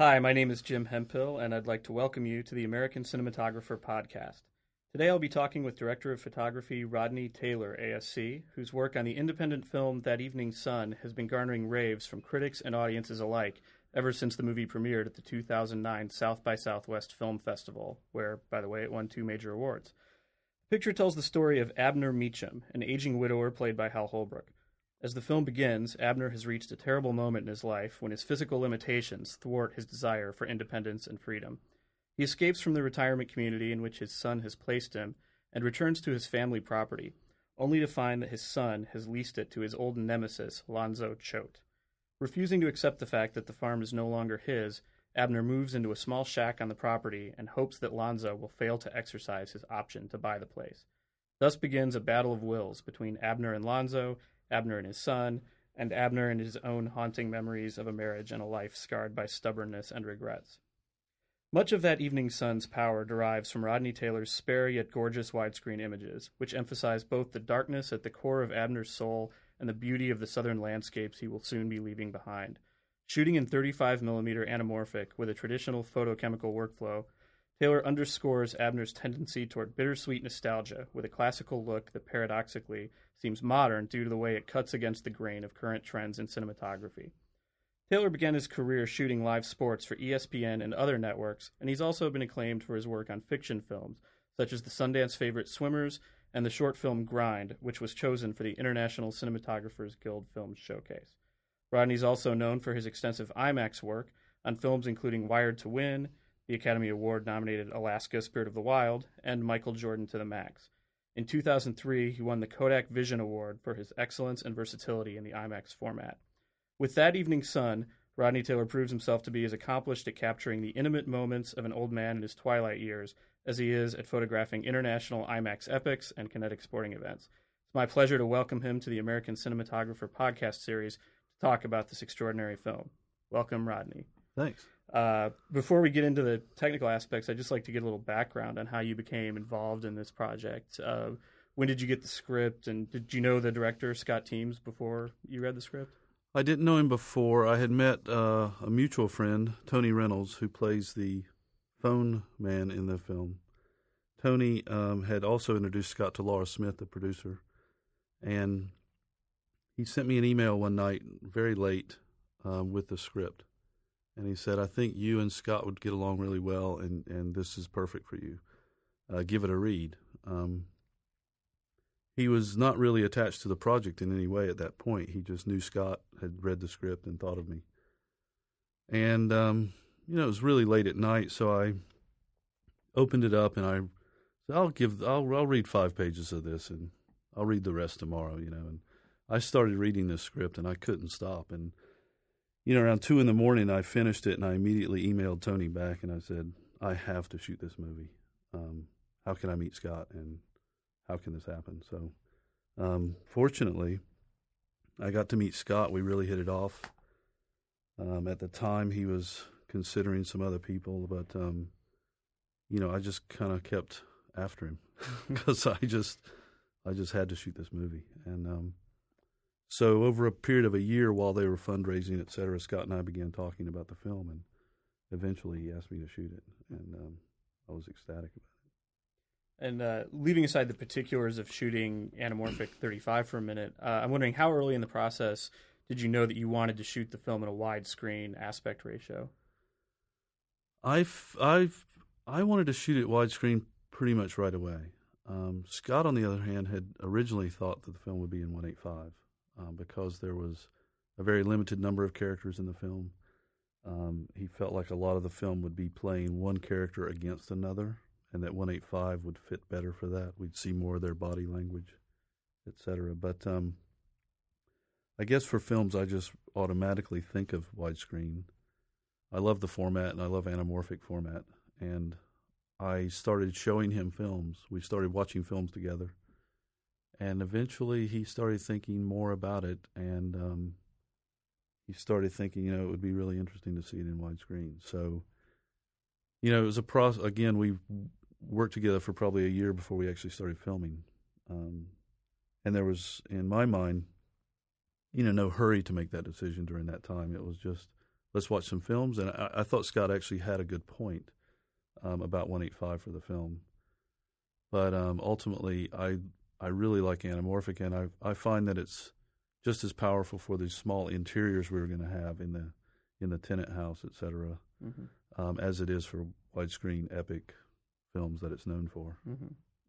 Hi, my name is Jim Hempill, and I'd like to welcome you to the American Cinematographer podcast. Today I'll be talking with Director of Photography Rodney Taylor, ASC, whose work on the independent film That Evening Sun has been garnering raves from critics and audiences alike ever since the movie premiered at the 2009 South by Southwest Film Festival, where, by the way, it won 2 major awards. The picture tells the story of Abner Meacham, an aging widower played by Hal Holbrook. As the film begins, Abner has reached a terrible moment in his life when his physical limitations thwart his desire for independence and freedom. He escapes from the retirement community in which his son has placed him and returns to his family property, only to find that his son has leased it to his old nemesis, Lonzo Choate. Refusing to accept the fact that the farm is no longer his, Abner moves into a small shack on the property and hopes that Lonzo will fail to exercise his option to buy the place. Thus begins a battle of wills between Abner and Lonzo, Abner and his son, and Abner and his own haunting memories of a marriage and a life scarred by stubbornness and regrets. Much of That Evening Sun's power derives from Rodney Taylor's spare yet gorgeous widescreen images, which emphasize both the darkness at the core of Abner's soul and the beauty of the southern landscapes he will soon be leaving behind. Shooting in 35mm anamorphic with a traditional photochemical workflow, Taylor underscores Abner's tendency toward bittersweet nostalgia with a classical look that paradoxically seems modern due to the way it cuts against the grain of current trends in cinematography. Taylor began his career shooting live sports for ESPN and other networks, and he's also been acclaimed for his work on fiction films, such as the Sundance favorite Swimmers and the short film Grind, which was chosen for the International Cinematographers Guild Film Showcase. Rodney's also known for his extensive IMAX work on films including Wired to Win, the Academy Award-nominated Alaska Spirit of the Wild, and Michael Jordan to the Max. In 2003, he won the Kodak Vision Award for his excellence and versatility in the IMAX format. With That Evening Sun, Rodney Taylor proves himself to be as accomplished at capturing the intimate moments of an old man in his twilight years as he is at photographing international IMAX epics and kinetic sporting events. It's my pleasure to welcome him to the American Cinematographer podcast series to talk about this extraordinary film. Welcome, Rodney. Thanks. Before we get into the technical aspects, I'd just like to get a little background on how you became involved in this project. When did you get the script, and did you know the director, Scott Teams, before you read the script? I didn't know him before. I had met a mutual friend, Tony Reynolds, who plays the phone man in the film. Tony had also introduced Scott to Laura Smith, the producer, and he sent me an email one night, very late, with the script. And he said, I think you and Scott would get along really well, and this is perfect for you. Give it a read. He was not really attached to the project in any way at that point. He just knew Scott had read the script and thought of me. And, it was really late at night, so I opened it up, and I said, I'll read 5 pages of this, and I'll read the rest tomorrow, And I started reading this script, and I couldn't stop, and around 2 in the morning, I finished it, and I immediately emailed Tony back, and I said, I have to shoot this movie. How can I meet Scott, and how can this happen? So fortunately, I got to meet Scott. We really hit it off. At the time, he was considering some other people, but, I just kind of kept after him because I just had to shoot this movie. And so over a period of a year while they were fundraising, et cetera, Scott and I began talking about the film, and eventually he asked me to shoot it, and I was ecstatic about it. And leaving aside the particulars of shooting anamorphic 35 for a minute, I'm wondering how early in the process did you know that you wanted to shoot the film in a widescreen aspect ratio? I wanted to shoot it widescreen pretty much right away. Scott, on the other hand, had originally thought that the film would be in 1.85. Because there was a very limited number of characters in the film. He felt like a lot of the film would be playing one character against another, and that 1.85 would fit better for that. We'd see more of their body language, et cetera. But I guess for films, I just automatically think of widescreen. I love the format, and I love anamorphic format. And I started showing him films. We started watching films together. And eventually he started thinking more about it, and he started thinking, it would be really interesting to see it in widescreen. So, it was a process. Again, we worked together for probably a year before we actually started filming. And there was, in my mind, no hurry to make that decision during that time. It was just, let's watch some films. And I thought Scott actually had a good point about 185 for the film. But ultimately, I really like anamorphic, and I find that it's just as powerful for these small interiors we were going to have in the tenant house, et cetera, mm-hmm. As it is for widescreen epic films that it's known for. Mm-hmm.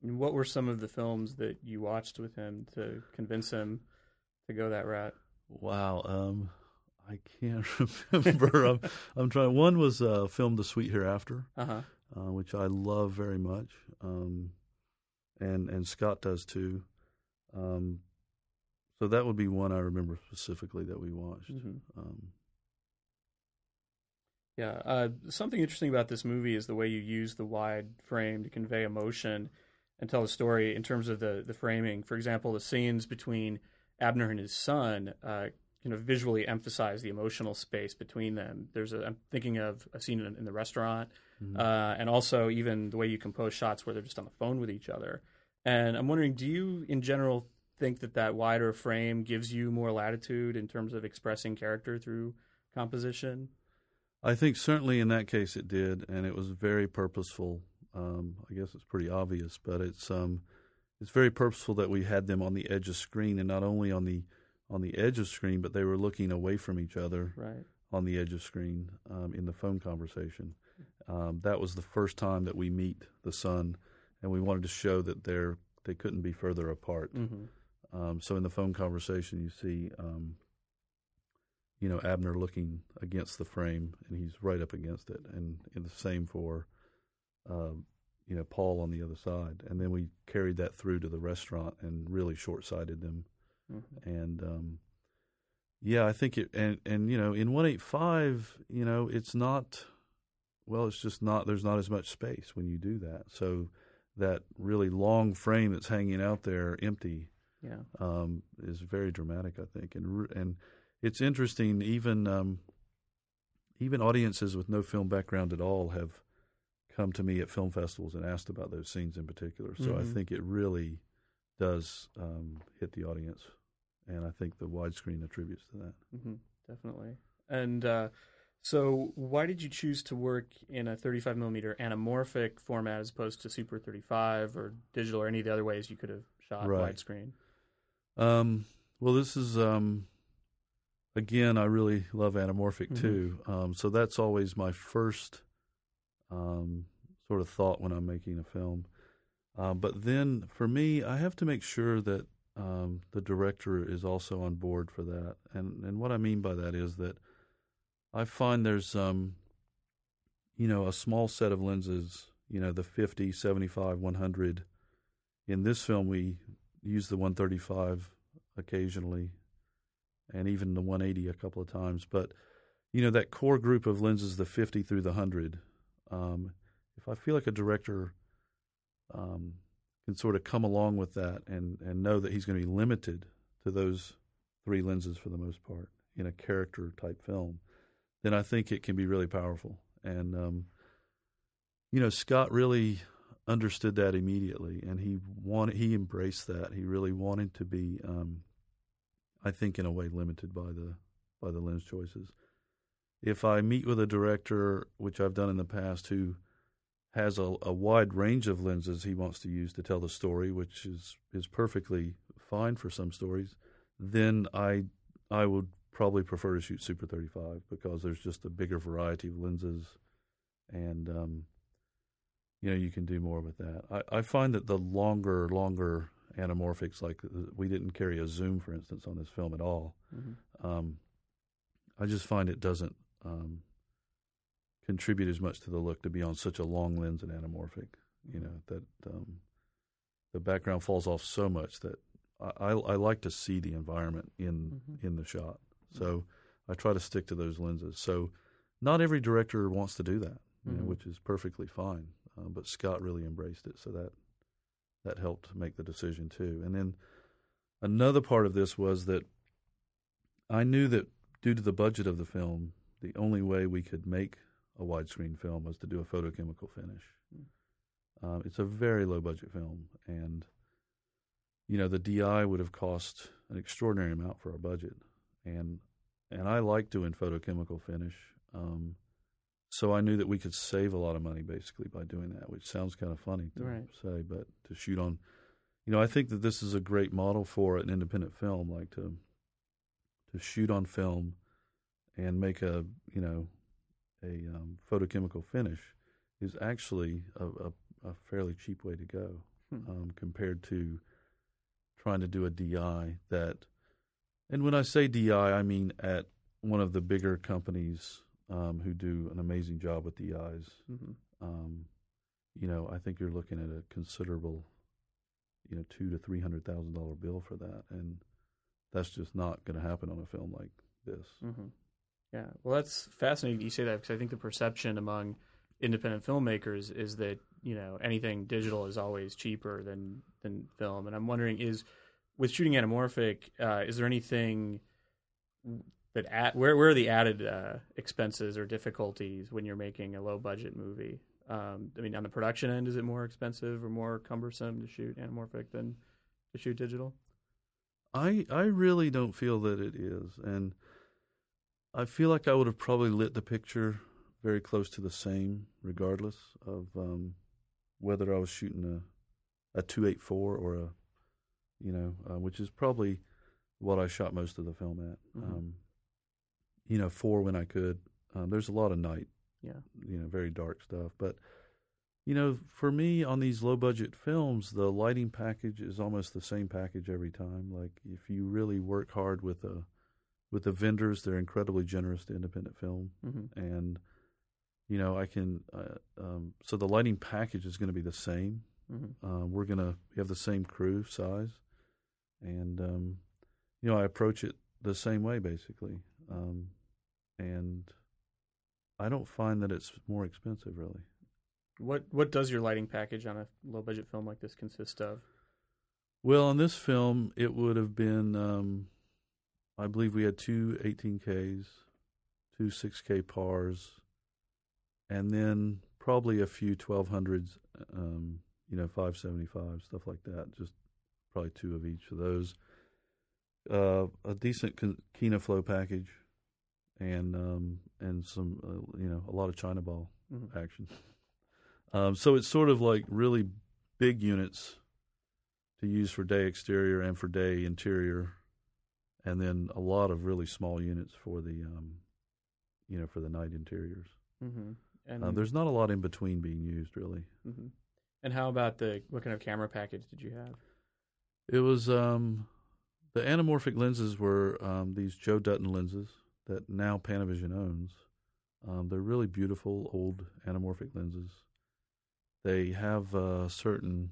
And what were some of the films that you watched with him to convince him to go that route? Wow, I can't remember. I'm trying. One was film The Sweet Hereafter, uh-huh. Which I love very much, and Scott does too. So that would be one I remember specifically that we watched. Mm-hmm. Something interesting about this movie is the way you use the wide frame to convey emotion and tell a story in terms of the framing. For example, the scenes between Abner and his son kind of visually emphasize the emotional space between them. I'm thinking of a scene in the restaurant, mm-hmm. And also even the way you compose shots where they're just on the phone with each other. And I'm wondering, do you in general think that wider frame gives you more latitude in terms of expressing character through composition? I think certainly in that case it did, and it was very purposeful. I guess it's pretty obvious, but it's very purposeful that we had them on the edge of screen, and not only on the edge of screen, but they were looking away from each other right. on the edge of screen in the phone conversation. That was the first time that we meet the son, and we wanted to show that they couldn't be further apart. Mm-hmm. So in the phone conversation, you see, Abner looking against the frame, and he's right up against it, and the same for. Paul on the other side. And then we carried that through to the restaurant and really short-sighted them. Mm-hmm. And, I think it – and in 185, it's not – well, it's just not – there's not as much space when you do that. So that really long frame that's hanging out there empty is very dramatic, I think. And it's interesting, even audiences with no film background at all have – come to me at film festivals and asked about those scenes in particular. So mm-hmm. I think it really does hit the audience, and I think the widescreen attributes to that. Mm-hmm. Definitely. And so why did you choose to work in a 35mm anamorphic format as opposed to Super 35 or digital or any of the other ways you could have shot right. widescreen? Well, this is, again, I really love anamorphic mm-hmm. too. So that's always my first... sort of thought when I'm making a film. But then for me, I have to make sure that the director is also on board for that. And what I mean by that is that I find there's, a small set of lenses, the 50, 75, 100. In this film, we use the 135 occasionally and even the 180 a couple of times. But, that core group of lenses, the 50 through the 100, if I feel like a director can sort of come along with that and know that he's going to be limited to those three lenses for the most part in a character-type film, then I think it can be really powerful. And, Scott really understood that immediately, and he embraced that. He really wanted to be, I think, in a way limited by the lens choices. If I meet with a director, which I've done in the past, who has a wide range of lenses he wants to use to tell the story, which is perfectly fine for some stories, then I would probably prefer to shoot Super 35 because there's just a bigger variety of lenses, and you can do more with that. I find that the longer anamorphics, like we didn't carry a zoom, for instance, on this film at all. Mm-hmm. I just find it doesn't contribute as much to the look to be on such a long lens and anamorphic, that the background falls off so much that I like to see the environment in the shot. So I try to stick to those lenses. So not every director wants to do that, which is perfectly fine. But Scott really embraced it, so that helped make the decision too. And then another part of this was that I knew that due to the budget of the film, the only way we could make a widescreen film was to do a photochemical finish. It's a very low-budget film, and, the DI would have cost an extraordinary amount for our budget. And I like doing photochemical finish. So I knew that we could save a lot of money basically by doing that, which sounds kind of funny to say, but to shoot on, you know, I think that this is a great model for an independent film, like to shoot on film and make a, you know, a photochemical finish is actually a fairly cheap way to go compared to trying to do a DI that, and when I say DI, I mean at one of the bigger companies who do an amazing job with DIs. You know, I think you're looking at a considerable, you know, $200,000 to $300,000 bill for that, and that's just not going to happen on a film like this. Yeah, well, that's fascinating you say that, because I think the perception among independent filmmakers is that, you know, anything digital is always cheaper than film. And I'm wondering, is with shooting anamorphic, is there anything that where are the added expenses or difficulties when you're making a low budget movie? I mean, on the production end, is it more expensive or more cumbersome to shoot anamorphic than to shoot digital? I really don't feel that it is, and I feel like I would have probably lit the picture very close to the same, regardless of whether I was shooting a 2.84 or a, you know, which is probably what I shot most of the film at. You know, 4 when I could. There's a lot of night, you know, very dark stuff. But, you know, for me on these low-budget films, the lighting package is almost the same package every time. Like, if you really work hard with a with the vendors, they're incredibly generous to independent film, and you know I can. So the lighting package is going to be the same. We're going to have the same crew size, and you know I approach it the same way basically, and I don't find that it's more expensive really. What does your lighting package on a low budget film like this consist of? Well, on this film, it would have been. I believe we had two 18Ks, two 6K pars, and then probably a few 1200s, you know, 575, stuff like that, just probably two of each of those. A decent Kinoflow package and some, you know, a lot of China ball action. So it's sort of like really big units to use for day exterior and for day interior. And then a lot of really small units for the, you know, for the night interiors. And there's not a lot in between being used, really. And how about what kind of camera package did you have? It was the anamorphic lenses were these Joe Dutton lenses that now Panavision owns. They're really beautiful old anamorphic lenses. They have a certain.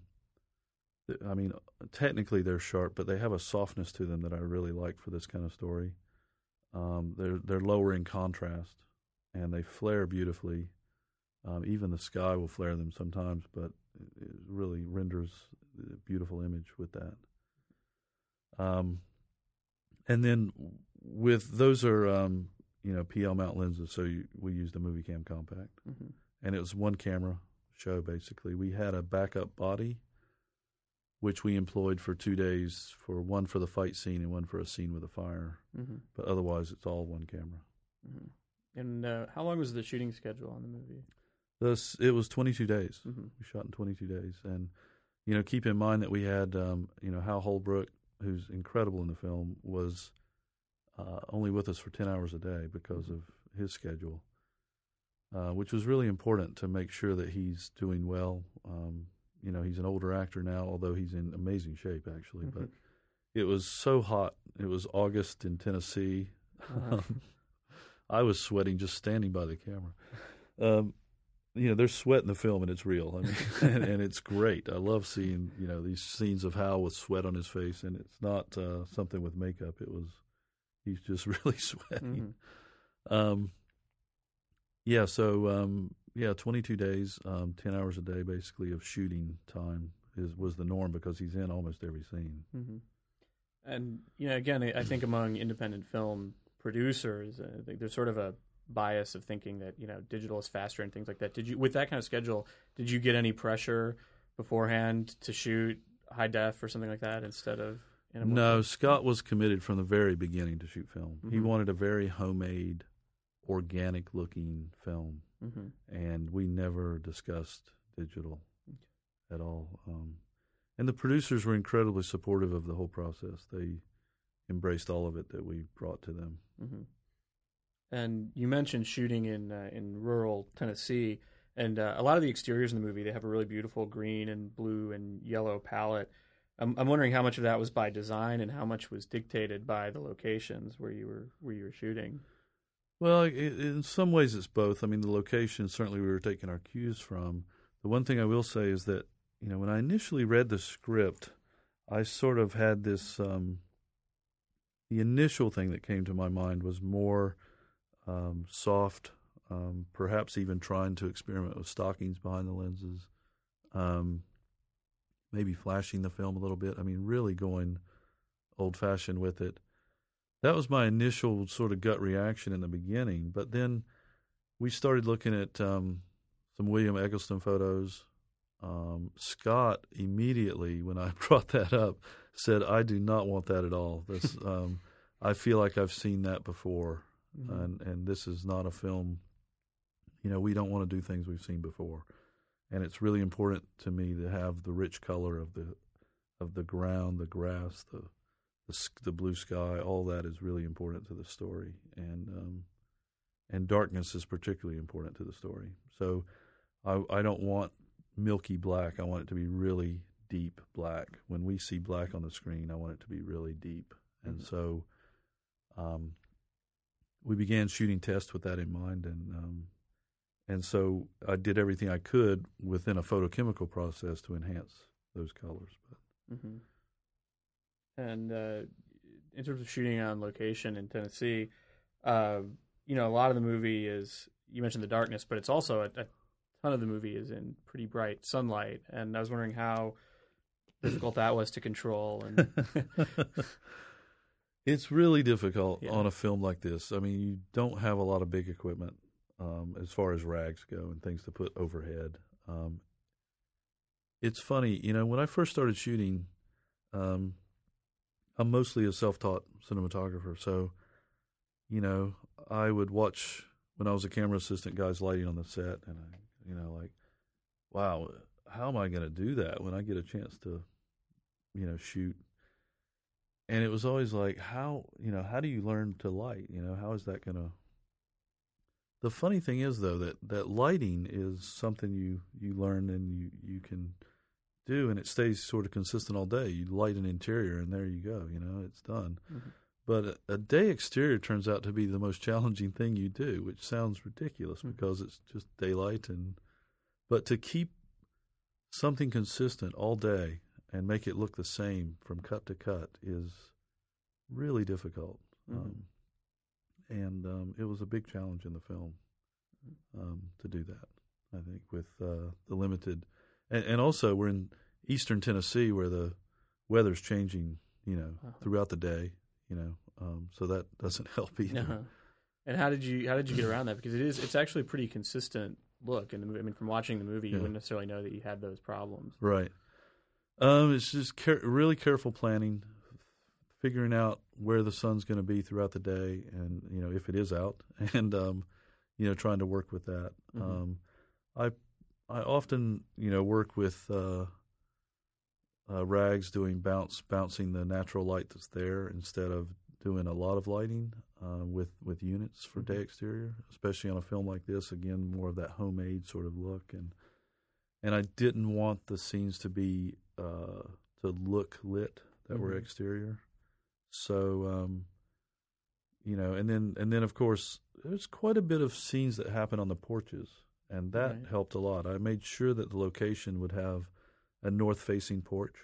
I mean, technically they're sharp, but they have a softness to them that I really like for this kind of story. They're lower in contrast, and they flare beautifully. Even the sky will flare them sometimes, but it really renders a beautiful image with that. And then with those are, you know, PL mount lenses, so we used a Moviecam compact. And it was one camera show, basically. We had a backup body, which we employed for 2 days, for one for the fight scene and one for a scene with a fire. But otherwise, it's all one camera. And how long was the shooting schedule on the movie? It was 22 days. We shot in 22 days. And, you know, keep in mind that we had, you know, Hal Holbrook, who's incredible in the film, was only with us for 10 hours a day because of his schedule, which was really important to make sure that he's doing well. You know, he's an older actor now, although he's in amazing shape, actually. But it was so hot. It was August in Tennessee. I was sweating just standing by the camera. You know, there's sweat in the film, and it's real. I mean, and it's great. I love seeing, you know, these scenes of Hal with sweat on his face, and it's not something with makeup. It was he's just really sweating. Yeah, so... 22 days, 10 hours a day, basically, of shooting time was the norm because he's in almost every scene. And, you know, again, I think among independent film producers, I think there's sort of a bias of thinking that, you know, digital is faster and things like that. Did you, with that kind of schedule, did you get any pressure beforehand to shoot high def or something like that instead of animal? No, Scott was committed from the very beginning to shoot film. He wanted a very homemade organic-looking film, mm-hmm. and we never discussed digital at all. And the producers were incredibly supportive of the whole process. They embraced all of it that we brought to them. Mm-hmm. And you mentioned shooting in rural Tennessee, and a lot of the exteriors in the movie, they have a really beautiful green and blue and yellow palette. I'm wondering how much of that was by design and how much was dictated by the locations where you were shooting. Well, in some ways it's both. I mean, the location, certainly we were taking our cues from. The one thing I will say is that, you know, when I initially read the script, I sort of had this the initial thing that came to my mind was more soft, perhaps even trying to experiment with stockings behind the lenses, maybe flashing the film a little bit. I mean, really going old-fashioned with it. That was my initial sort of gut reaction in the beginning. But then we started looking at some William Eggleston photos. Scott immediately, when I brought that up, said, "I do not want that at all. This, I feel like I've seen that before, mm-hmm. and this is not a film. You know, we don't want to do things we've seen before, and it's really important to me to have the rich color of the ground, the grass, the blue sky. All that is really important to the story, and darkness is particularly important to the story. So, I don't want milky black. I want it to be really deep black. When we see black on the screen, I want it to be really deep." And mm-hmm. so we began shooting tests with that in mind. And so I did everything I could within a photochemical process to enhance those colors. Mm-hmm. And in terms of shooting on location in Tennessee, you know, a lot of the movie is, you mentioned the darkness, but it's also a ton of the movie is in pretty bright sunlight, and I was wondering how difficult that was to control. And it's really difficult on a film like this. I mean, you don't have a lot of big equipment as far as rags go and things to put overhead. It's funny, you know, when I first started shooting, I'm mostly a self-taught cinematographer, so, you know, I would watch when I was a camera assistant, guys lighting on the set, and I, you know, like, wow, how am I going to do that when I get a chance to, you know, shoot? And it was always like, how do you learn to light? You know, how is that going to? The funny thing is, though, that lighting is something you learn and you can do, and it stays sort of consistent all day. You light an interior, and there you go. You know, it's done. Mm-hmm. But a day exterior turns out to be the most challenging thing you do, which sounds ridiculous because it's just daylight. But to keep something consistent all day and make it look the same from cut to cut is really difficult. Mm-hmm. And it was a big challenge in the film to do that, I think, with the limited. And also we're in eastern Tennessee where the weather's changing, you know, throughout the day. You know, so that doesn't help either. Uh-huh. And how did you get around that? Because it's actually a pretty consistent look in the movie. I mean, from watching the movie, you wouldn't necessarily know that you had those problems. Right. It's just really careful planning, figuring out where the sun's going to be throughout the day, and you know if it is out, and you know trying to work with that. Mm-hmm. I often you know work with. Rags doing bouncing the natural light that's there instead of doing a lot of lighting with units for day exterior, especially on a film like this. Again, more of that homemade sort of look, and I didn't want the scenes to be to look lit that were exterior. So you know, and then of course there's quite a bit of scenes that happen on the porches, and that helped a lot. I made sure that the location would have a north-facing porch,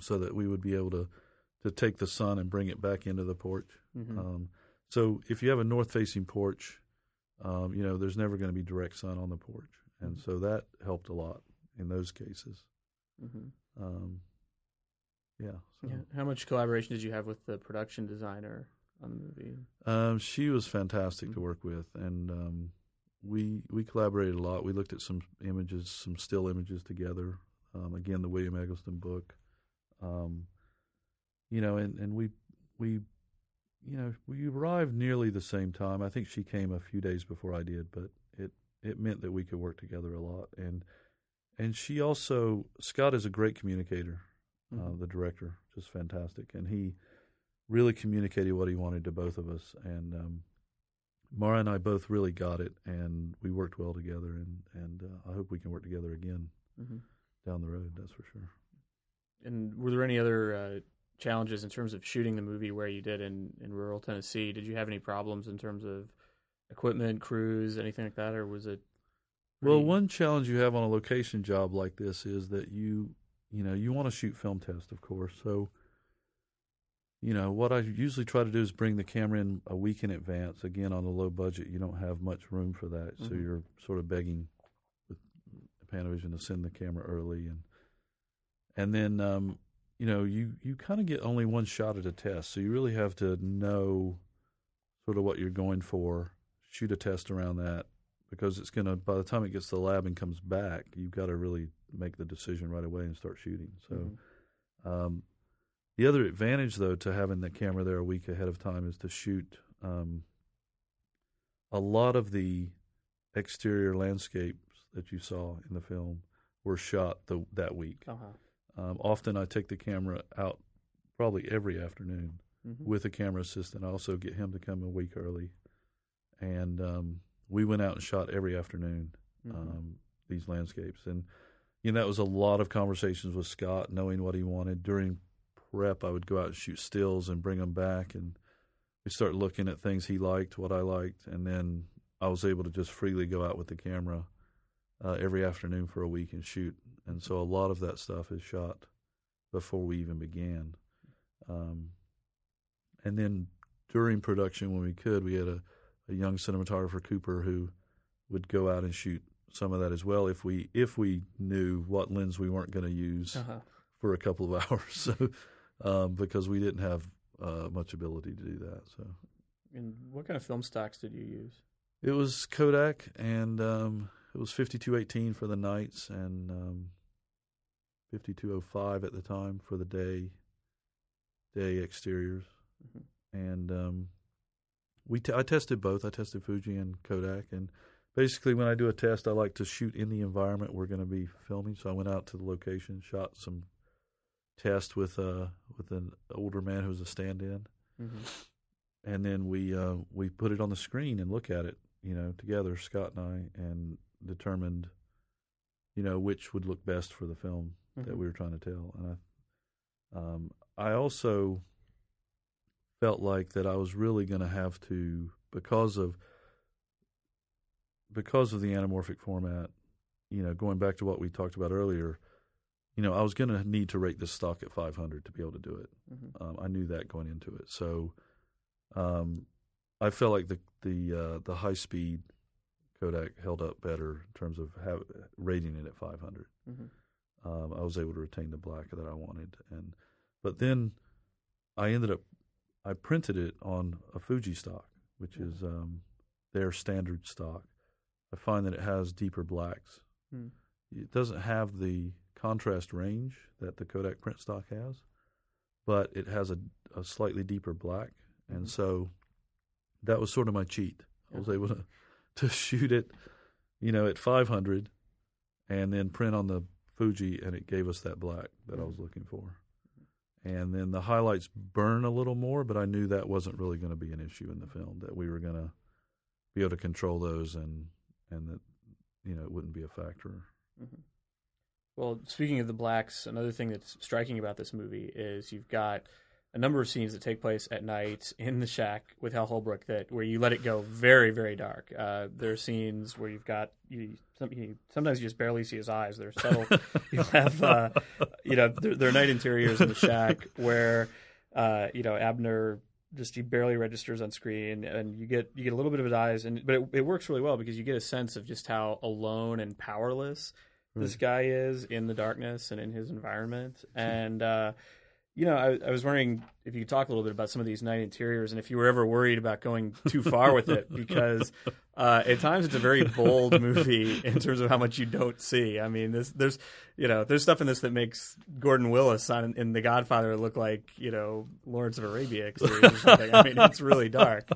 so that we would be able to take the sun and bring it back into the porch. Mm-hmm. So if you have a north-facing porch, you know, there's never going to be direct sun on the porch. And so that helped a lot in those cases. Mm-hmm. So. Yeah. How much collaboration did you have with the production designer on the movie? She was fantastic to work with, and We collaborated a lot. We looked at some images, some still images together. Again, the William Eggleston book, you know, and we you know, we arrived nearly the same time. I think she came a few days before I did, but it meant that we could work together a lot. And she also, Scott is a great communicator, mm-hmm. The director, just fantastic. And he really communicated what he wanted to both of us. And Mara and I both really got it, and we worked well together. And I hope we can work together again mm-hmm. down the road, that's for sure. And were there any other challenges in terms of shooting the movie where you did in rural Tennessee? Did you have any problems in terms of equipment, crews, anything like that, or was it? Well, one challenge you have on a location job like this is that you want to shoot film test, of course. So, what I usually try to do is bring the camera in a week in advance. Again, on a low budget, you don't have much room for that, mm-hmm. so you're sort of begging with Panavision to send the camera early, and then you kind of get only one shot at a test, so you really have to know sort of what you're going for, shoot a test around that. Because it's going to, by the time it gets to the lab and comes back, you've got to really make the decision right away and start shooting. So mm-hmm. The other advantage, though, to having the camera there a week ahead of time is to shoot a lot of the exterior landscapes that you saw in the film were shot that week. Uh-huh. Often I take the camera out probably every afternoon mm-hmm. with a camera assistant. I also get him to come a week early and we went out and shot every afternoon mm-hmm. these landscapes. And, that was a lot of conversations with Scott, knowing what he wanted. During prep, I would go out and shoot stills and bring them back, and we start looking at things he liked, what I liked, and then I was able to just freely go out with the camera every afternoon for a week and shoot. And so a lot of that stuff is shot before we even began. And then during production, when we could, we had a young cinematographer, Cooper, who would go out and shoot some of that as well if we knew what lens we weren't going to use uh-huh. for a couple of hours. So, because we didn't have much ability to do that. So, and what kind of film stocks did you use? It was Kodak, and it was 5218 for the nights and 5205 at the time for the day exteriors. Mm-hmm. And I tested both. I tested Fuji and Kodak, and basically when I do a test, I like to shoot in the environment we're going to be filming. So I went out to the location, shot some test with an older man who was a stand-in, mm-hmm. and then we put it on the screen and look at it, together, Scott and I, and determined, which would look best for the film mm-hmm. that we were trying to tell. And I also felt like that I was really going to have to, because of the anamorphic format, going back to what we talked about earlier, I was going to need to rate this stock at 500 to be able to do it. Mm-hmm. I knew that going into it. So I felt like the high-speed Kodak held up better in terms of rating it at 500. Mm-hmm. I was able to retain the black that I wanted. But then I printed it on a Fuji stock, which is their standard stock. I find that it has deeper blacks. Mm. It doesn't have the contrast range that the Kodak print stock has, but it has a slightly deeper black. Mm-hmm. And so that was sort of my cheat. Yeah. I was able to shoot it, at 500 and then print on the Fuji, and it gave us that black that mm-hmm. I was looking for. And then the highlights burn a little more, but I knew that wasn't really going to be an issue in the film, that we were going to be able to control those and that, it wouldn't be a factor. Mm-hmm. Well, speaking of the blacks, another thing that's striking about this movie is you've got a number of scenes that take place at night in the shack with Hal Holbrook where you let it go very, very dark. There are scenes where you've got sometimes you just barely see his eyes. They're subtle. You have there are night interiors in the shack where Abner just he barely registers on screen, and you get a little bit of his eyes, but it works really well because you get a sense of just how alone and powerless this guy is in the darkness and in his environment, and you know, I was wondering if you could talk a little bit about some of these night interiors and if you were ever worried about going too far with it, because at times it's a very bold movie in terms of how much you don't see. I mean, there's stuff in this that makes Gordon Willis in The Godfather look like, you know, Lawrence of Arabia or something. I mean, it's really dark.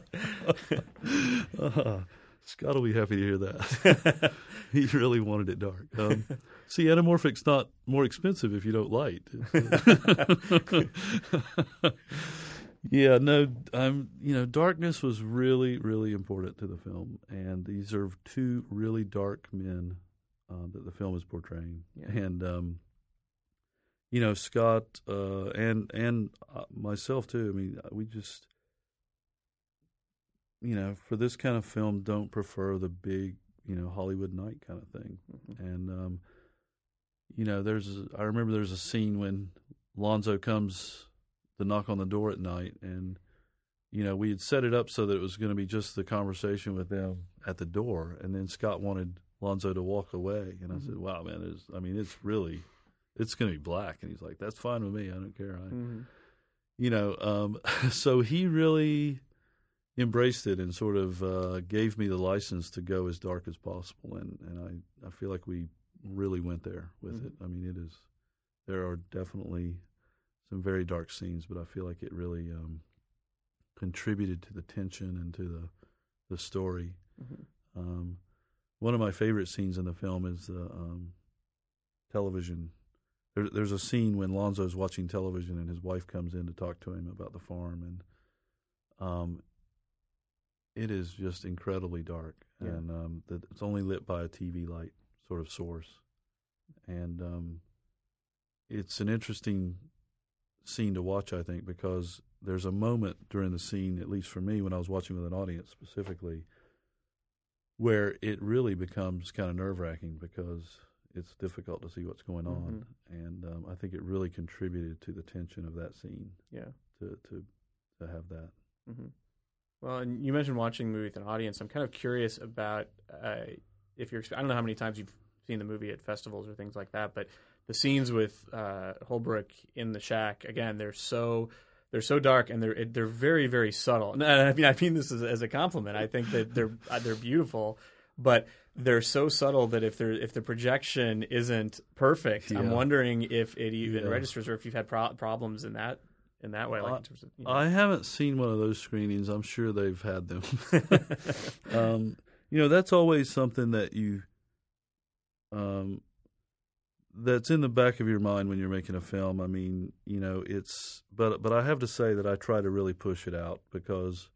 Scott will be happy to hear that. He really wanted it dark. See, anamorphic's not more expensive if you don't light. Yeah, no, darkness was really, really important to the film, and these are two really dark men that the film is portraying. Yeah. And Scott and myself too. I mean, we just, for this kind of film, don't prefer the big, Hollywood night kind of thing, mm-hmm. and. I remember there's a scene when Lonzo comes to knock on the door at night, and we had set it up so that it was going to be just the conversation with them at the door, and then Scott wanted Lonzo to walk away, and mm-hmm. I said, "Wow, man, it's going to be black," and he's like, "That's fine with me. I don't care." Mm-hmm. So he really embraced it and sort of gave me the license to go as dark as possible, and I feel like we really went there with mm-hmm. it. I mean, there are definitely some very dark scenes, but I feel like it really contributed to the tension and to the story. Mm-hmm. One of my favorite scenes in the film is the television. There's a scene when Lonzo's watching television and his wife comes in to talk to him about the farm, and it is just incredibly dark, yeah. and it's only lit by a TV light. Sort of source, and it's an interesting scene to watch, I think, because there's a moment during the scene, at least for me, when I was watching with an audience specifically, where it really becomes kind of nerve-wracking because it's difficult to see what's going on, mm-hmm. and I think it really contributed to the tension of that scene. Yeah, to have that. Mm-hmm. Well, and you mentioned watching the movie with an audience. I'm kind of curious about. I don't know how many times you've seen the movie at festivals or things like that, but the scenes with Holbrook in the shack, again, they're so dark, and they're very, very subtle. And I mean this as a compliment. I think that they're beautiful, but they're so subtle that if the projection isn't perfect, yeah. I'm wondering if it even yeah. registers, or if you've had problems in that. In that way, in terms of, I haven't seen one of those screenings. I'm sure they've had them. That's always something that you that's in the back of your mind when you're making a film. I mean, it's – but I have to say that I try to really push it out because,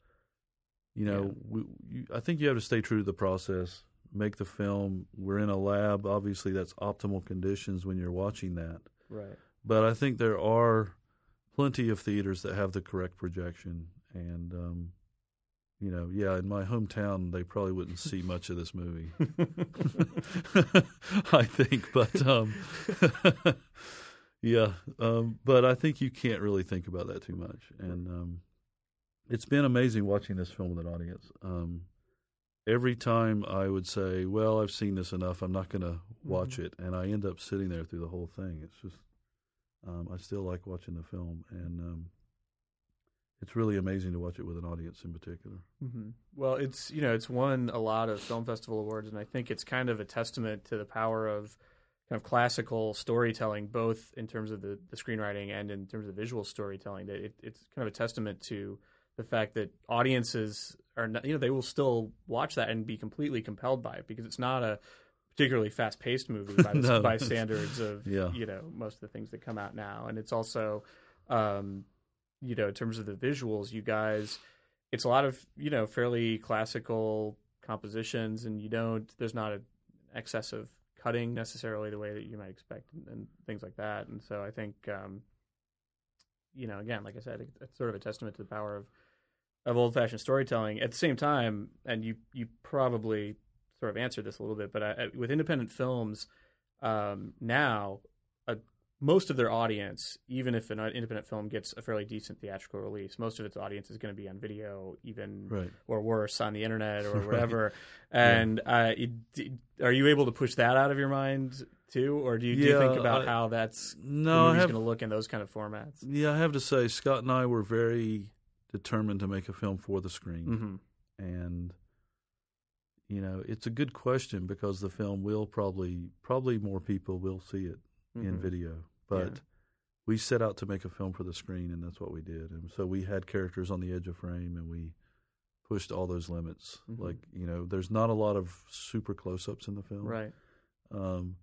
I think you have to stay true to the process, make the film. We're in a lab. Obviously, that's optimal conditions when you're watching that. Right. But I think there are plenty of theaters that have the correct projection, and in my hometown, they probably wouldn't see much of this movie, I think. But, but I think you can't really think about that too much. And it's been amazing watching this film with an audience. Every time I would say, well, I've seen this enough, I'm not going to watch mm-hmm. it. And I end up sitting there through the whole thing. It's just I still like watching the film. And it's really amazing to watch it with an audience in particular. Mm-hmm. Well, it's won a lot of film festival awards, and I think it's kind of a testament to the power of kind of classical storytelling, both in terms of the screenwriting and in terms of visual storytelling. It's kind of a testament to the fact that audiences are not, they will still watch that and be completely compelled by it, because it's not a particularly fast-paced movie by by standards of most of the things that come out now, and it's also. In terms of the visuals, you guys, it's a lot of, fairly classical compositions, and there's not an excess of cutting necessarily the way that you might expect and things like that. And so I think, again, like I said, it's sort of a testament to the power of old-fashioned storytelling. At the same time, and you probably sort of answered this a little bit, but with independent films now, most of their audience, even if an independent film gets a fairly decent theatrical release, most of its audience is going to be on video, even right. or worse, on the internet or whatever. Right. And are you able to push that out of your mind too, or do you think about how that's going to look in those kind of formats? Yeah, I have to say, Scott and I were very determined to make a film for the screen, mm-hmm. and you know, it's a good question because the film will probably more people will see it mm-hmm. in video, but. Yeah. We set out to make a film for the screen, and that's what we did. And so we had characters on the edge of frame, and we pushed all those limits. Mm-hmm. Like, you know, there's not a lot of super close-ups in the film. Right. You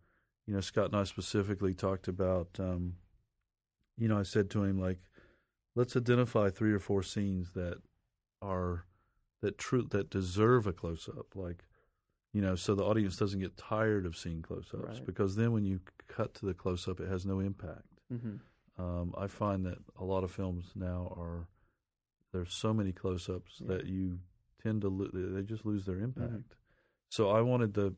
know, Scott and I specifically talked about, you know, I said to him, like, let's identify 3 or 4 scenes that deserve a close-up. Like, you know, so the audience doesn't get tired of seeing close-ups. Right. Because then when you cut to the close-up, it has no impact. Mm-hmm. I find that a lot of films now there's so many close-ups yeah. that you tend to they just lose their impact. Mm-hmm. So I wanted the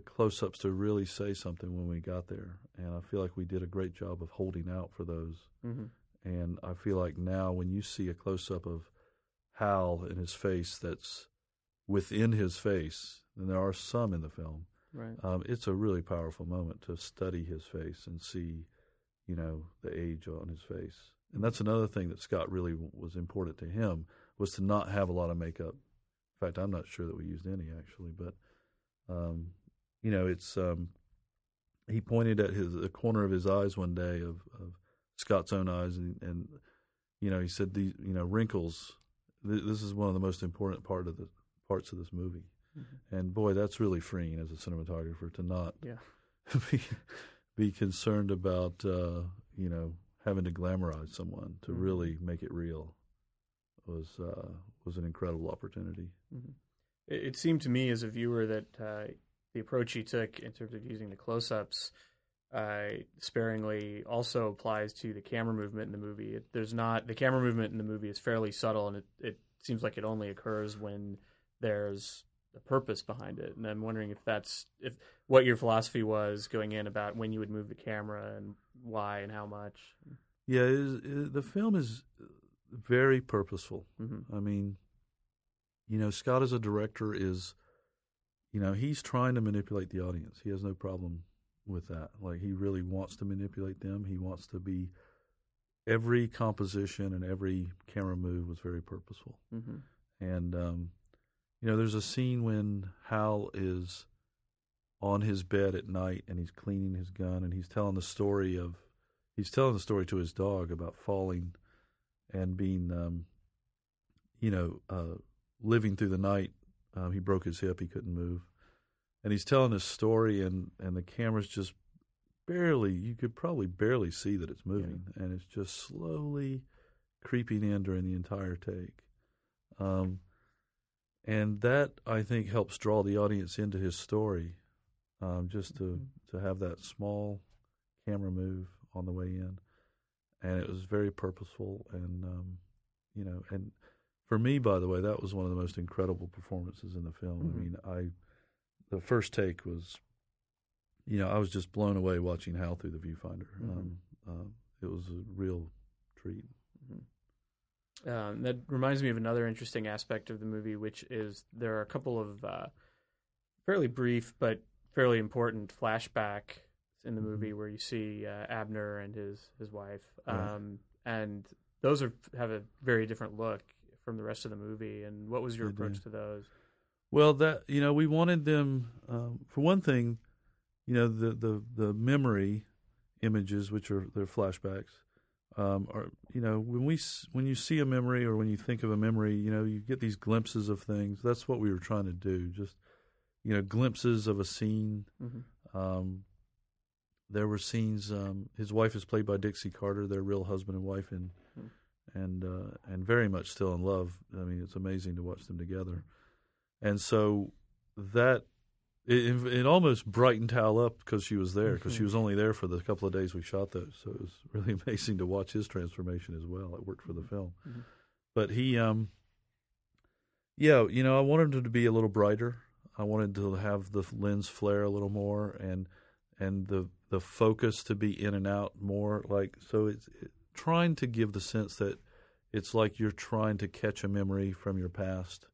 close-ups to really say something when we got there, and I feel like we did a great job of holding out for those. Mm-hmm. And I feel like now when you see a close-up of Hal in his face that's within his face, and there are some in the film, right. It's a really powerful moment to study his face and see – you know, the age on his face. And that's another thing that Scott really was important to him, was to not have a lot of makeup. In fact, I'm not sure that we used any, actually. But, you know, it's he pointed at the corner of his eyes one day of Scott's own eyes, and you know, he said, these, you know, wrinkles, this is one of the most important parts of this movie. Mm-hmm. And, boy, that's really freeing as a cinematographer to not be concerned about, you know, having to glamorize someone to mm-hmm. really make it real was an incredible opportunity. Mm-hmm. It seemed to me as a viewer that the approach you took in terms of using the close-ups sparingly also applies to the camera movement in the movie. The camera movement in the movie is fairly subtle, and it seems like it only occurs when there's the purpose behind it. And I'm wondering if that's what your philosophy was going in about when you would move the camera and why and how much. Yeah, the film is very purposeful. Mm-hmm. I mean, you know, Scott as a director is, you know, he's trying to manipulate the audience. He has no problem with that. Like, he really wants to manipulate them. He wants to be – every composition and every camera move was very purposeful. Mm-hmm. And you know, there's a scene when Hal is on his bed at night and he's cleaning his gun, and he's telling the story to his dog about falling and being, you know, living through the night. He broke his hip; he couldn't move, and he's telling his story, and the camera's just barely. You could probably barely see that it's moving, yeah. and it's just slowly creeping in during the entire take. And that, I think, helps draw the audience into his story, just to have that small camera move on the way in. And it was very purposeful. And, you know, and for me, by the way, that was one of the most incredible performances in the film. Mm-hmm. I mean, the first take was, you know, I was just blown away watching Hal through the viewfinder. Mm-hmm. It was a real treat. Mm-hmm. That reminds me of another interesting aspect of the movie, which is there are a couple of fairly brief but fairly important flashbacks in the movie where you see Abner and his wife. And those have a very different look from the rest of the movie. And what was your approach to those? Well, that, you know, we wanted them, for one thing, you know, the memory images, which are their flashbacks. Or, you know, when you see a memory or when you think of a memory, you know, you get these glimpses of things. That's what we were trying to do, just, you know, glimpses of a scene. Mm-hmm. There were scenes. His wife is played by Dixie Carter. They're real husband and wife, mm-hmm. and very much still in love. I mean, it's amazing to watch them together. And so that it almost brightened Hal up because she was there, because she was only there for the couple of days we shot those. So it was really amazing to watch his transformation as well. It worked for the film. Mm-hmm. But he, you know, I wanted him to be a little brighter. I wanted to have the lens flare a little more and the focus to be in and out more. Like, so it's trying to give the sense that it's like you're trying to catch a memory from your past.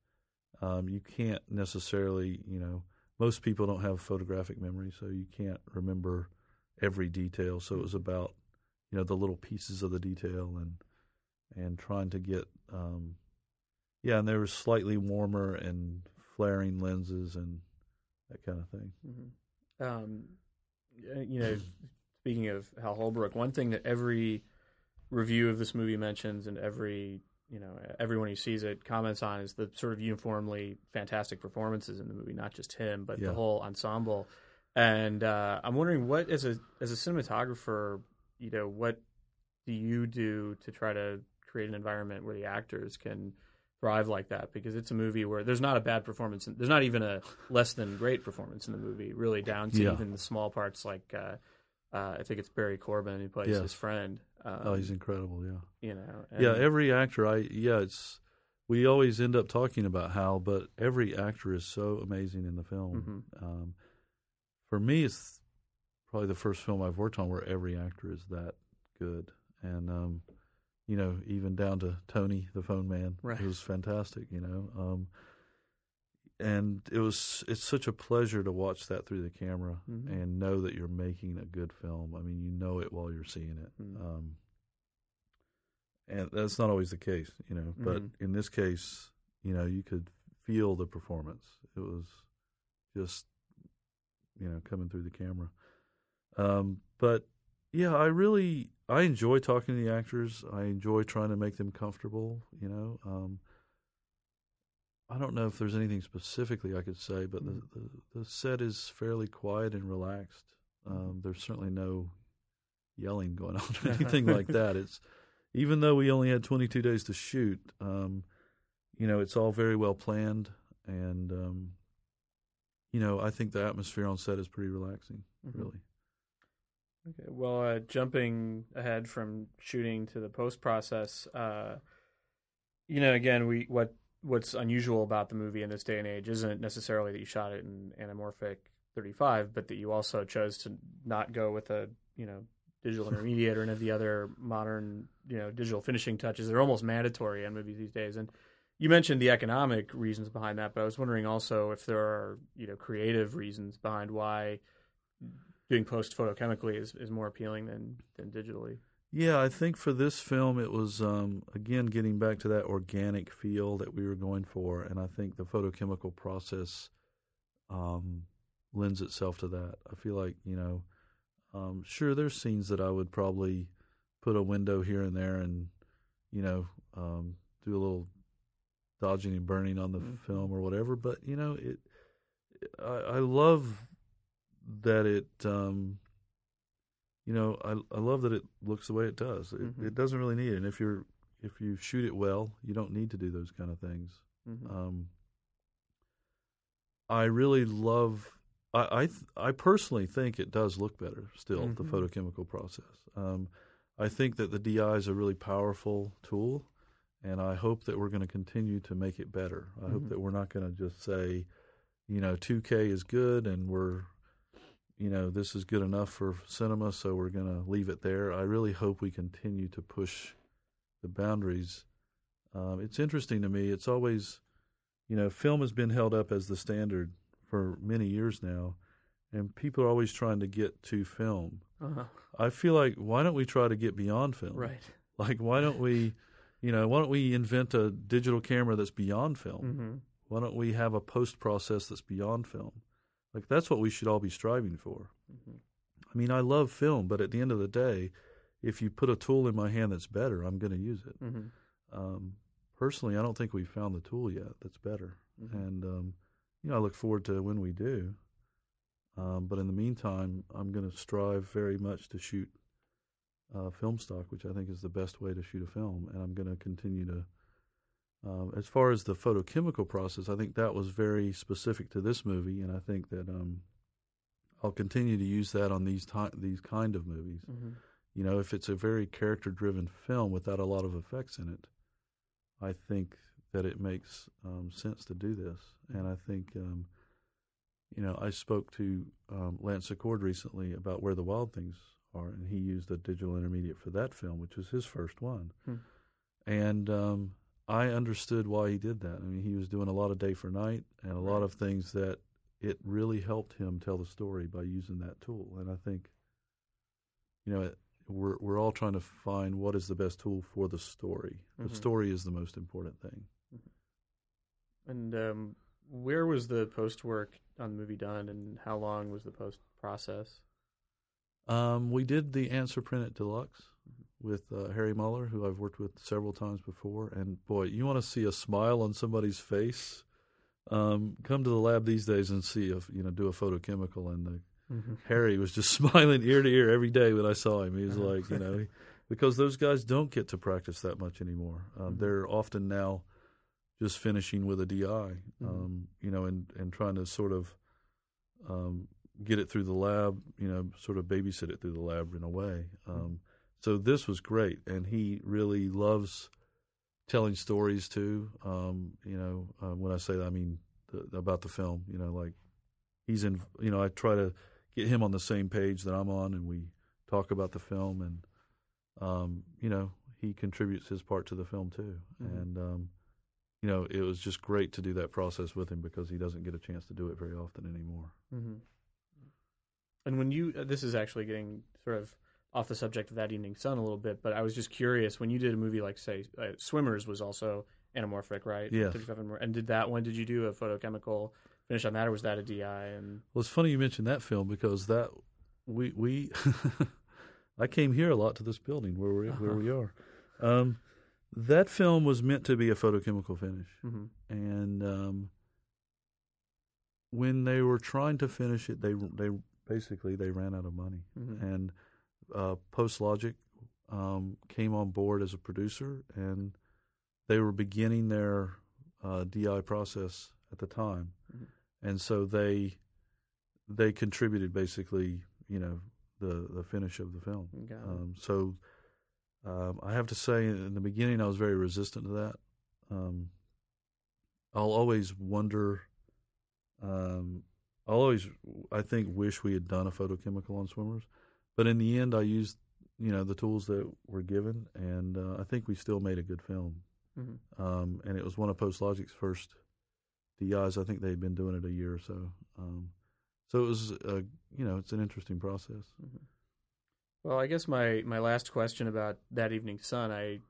You can't necessarily, you know, most people don't have photographic memory, so you can't remember every detail. So it was about, you know, the little pieces of the detail and trying to get and there was slightly warmer and flaring lenses and that kind of thing. Mm-hmm. You know, speaking of Hal Holbrook, one thing that every review of this movie mentions and every, you know, everyone who sees it comments on is the sort of uniformly fantastic performances in the movie, not just him, but the whole ensemble. And I'm wondering what, as a cinematographer, you know, what do you do to try to create an environment where the actors can thrive like that? Because it's a movie where there's not a bad performance. There's not even a less than great performance in the movie, really, down to even the small parts like I think it's Barry Corbin who plays his friend. Oh, he's incredible, yeah. You know, every actor, we always end up talking about Hal, but every actor is so amazing in the film. Mm-hmm. For me, it's probably the first film I've worked on where every actor is that good. And, you know, even down to Tony, the phone man, right. It was fantastic, you know. And it's such a pleasure to watch that through the camera mm-hmm. and know that you're making a good film. I mean, you know it while you're seeing it. Mm-hmm. And that's not always the case, you know. But mm-hmm. in this case, you know, you could feel the performance. It was just, you know, coming through the camera. But, yeah, I enjoy talking to the actors. I enjoy trying to make them comfortable, you know. I don't know if there's anything specifically I could say, but the set is fairly quiet and relaxed. There's certainly no yelling going on or anything like that. It's even though we only had 22 days to shoot, you know, it's all very well planned, and you know, I think the atmosphere on set is pretty relaxing, mm-hmm. really. Okay. Well, jumping ahead from shooting to the post process, you know, again, what's unusual about the movie in this day and age isn't necessarily that you shot it in anamorphic 35, but that you also chose to not go with a, you know, digital intermediate or any of the other modern, you know, digital finishing touches. They're almost mandatory on movies these days. And you mentioned the economic reasons behind that, but I was wondering also if there are, you know, creative reasons behind why doing post photochemically is more appealing than digitally. Yeah, I think for this film it was, again, getting back to that organic feel that we were going for, and I think the photochemical process lends itself to that. I feel like, you know, sure, there's scenes that I would probably put a window here and there and, you know, do a little dodging and burning on the mm-hmm. film or whatever, but, you know, I love that it you know, I love that it looks the way it does. It, mm-hmm. it doesn't really need it. And if you shoot it well, you don't need to do those kind of things. Mm-hmm. I really love. I personally think it does look better still, mm-hmm. the photochemical process. I think that the DI is a really powerful tool, and I hope that we're going to continue to make it better. I mm-hmm. hope that we're not going to just say, you know, 2K is good and we're, you know, this is good enough for cinema, so we're going to leave it there. I really hope we continue to push the boundaries. It's interesting to me. It's always, you know, film has been held up as the standard for many years now, and people are always trying to get to film. Uh-huh. I feel like, why don't we try to get beyond film? Right. Like, why don't we, you know, why don't we invent a digital camera that's beyond film? Mm-hmm. Why don't we have a post-process that's beyond film? Like, that's what we should all be striving for. Mm-hmm. I mean, I love film, but at the end of the day, if you put a tool in my hand that's better, I'm going to use it. Mm-hmm. Personally, I don't think we've found the tool yet that's better. Mm-hmm. And, you know, I look forward to when we do. But in the meantime, I'm going to strive very much to shoot film stock, which I think is the best way to shoot a film. And I'm going to continue to as far as the photochemical process, I think that was very specific to this movie, and I think that I'll continue to use that on these kind of movies. Mm-hmm. You know, if it's a very character-driven film without a lot of effects in it, I think that it makes sense to do this. And I think, you know, I spoke to Lance Accord recently about Where the Wild Things Are, and he used a digital intermediate for that film, which was his first one. Mm. And I understood why he did that. I mean, he was doing a lot of day for night and a lot of things that it really helped him tell the story by using that tool. And I think, you know, we're all trying to find what is the best tool for the story. Mm-hmm. The story is the most important thing. Mm-hmm. And where was the post work on the movie done, and how long was the post process? We did the answer print at Deluxe with Harry Muller, who I've worked with several times before. And, boy, you want to see a smile on somebody's face? Come to the lab these days and see if, you know, do a photochemical. And Harry was just smiling ear to ear every day when I saw him. He was like, you know, because those guys don't get to practice that much anymore. They're often now just finishing with a DI, you know, and trying to sort of get it through the lab, you know, sort of babysit it through the lab in a way. So this was great, and he really loves telling stories too. You know, when I say that, I mean about the film. You know, like he's in. You know, I try to get him on the same page that I'm on, and we talk about the film, and you know, he contributes his part to the film too. Mm-hmm. And you know, it was just great to do that process with him because he doesn't get a chance to do it very often anymore. Mm-hmm. And when you, this is actually getting sort of off the subject of That Evening Sun a little bit, but I was just curious, when you did a movie like, say, Swimmers was also anamorphic, right? Yeah. And did that one, did you do a photochemical finish on that, or was that a DI? And well, it's funny you mentioned that film because that we I came here a lot to this building where we're where we are. That film was meant to be a photochemical finish, and when they were trying to finish it, they basically ran out of money, and PostLogic came on board as a producer, and they were beginning their DI process at the time, and so they contributed basically, you know, the finish of the film. So I have to say, in the beginning, I was very resistant to that. I'll always wonder. I think, wish we had done a photochemical on Swimmers. But in the end, I used, you know, the tools that were given, and I think we still made a good film. And it was one of PostLogic's first DIs. I think they'd been doing it a year or so. So it was, you know, it's an interesting process. Well, I guess my last question about That Evening Sun, I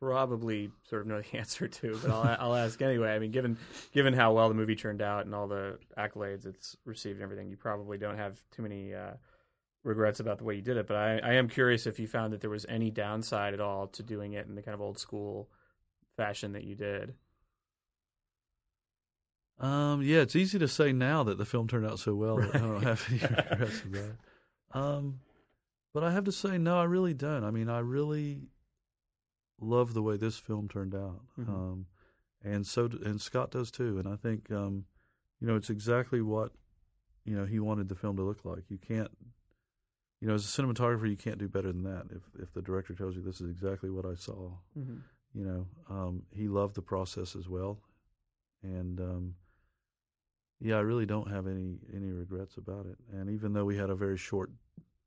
probably sort of know the answer to, but I'll ask anyway. I mean, given how well the movie turned out and all the accolades it's received and everything, you probably don't have too many regrets about the way you did it. But I am curious if you found that there was any downside at all to doing it in the kind of old school fashion that you did. Yeah, it's easy to say now that the film turned out so well that I don't have any regrets about it. But I have to say, no, I really don't. I mean, I really love the way this film turned out, and Scott does too. And I think, you know, it's exactly what, you know, he wanted the film to look like. You can't, you know, as a cinematographer, you can't do better than that. If the director tells you this is exactly what I saw, you know, he loved the process as well, and yeah, I really don't have any regrets about it. And even though we had a very short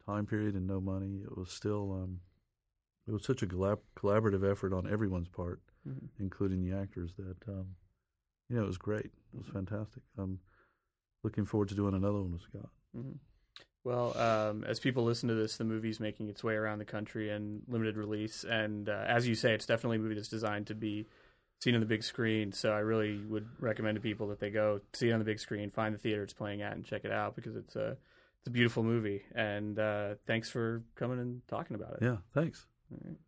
time period and no money, it was still it was such a collaborative effort on everyone's part, including the actors, that you know, it was great. It was fantastic. I'm looking forward to doing another one with Scott. Well, as people listen to this, the movie's making its way around the country in limited release, and as you say, it's definitely a movie that's designed to be seen on the big screen, so I really would recommend to people that they go see it on the big screen, find the theater it's playing at, and check it out, because it's a beautiful movie, and thanks for coming and talking about it. Yeah, thanks. All right.